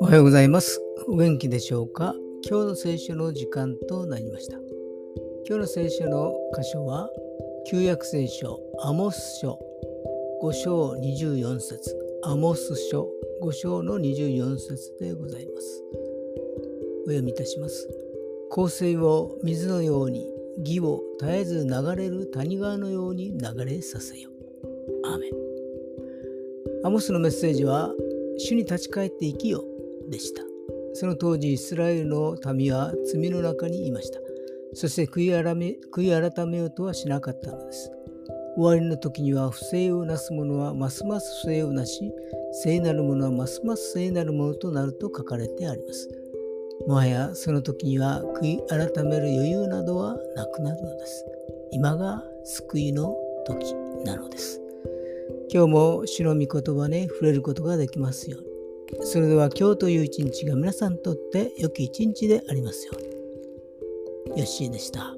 おはようございます。お元気でしょうか。今日の聖書の時間となりました。今日の聖書の箇所は旧約聖書アモス書5章24節アモス書5章の24節でございます。お読みいたします。洪水を水のように、義を絶えず流れる谷川のように流れさせよ。アーメン。アモスのメッセージは主に立ち返って生きよでした。その当時イスラエルの民は罪の中にいました。そして悔い改めようとはしなかったのです。終わりの時には不正をなす者はますます不正をなし、聖なる者はますます聖なる者となると書かれてあります。もはやその時には悔い改める余裕などはなくなるのです。今が救いの時なのです。今日も主の御言葉に触れることができますように。それでは今日という一日が皆さんにとって良き一日でありますように。よっしーでした。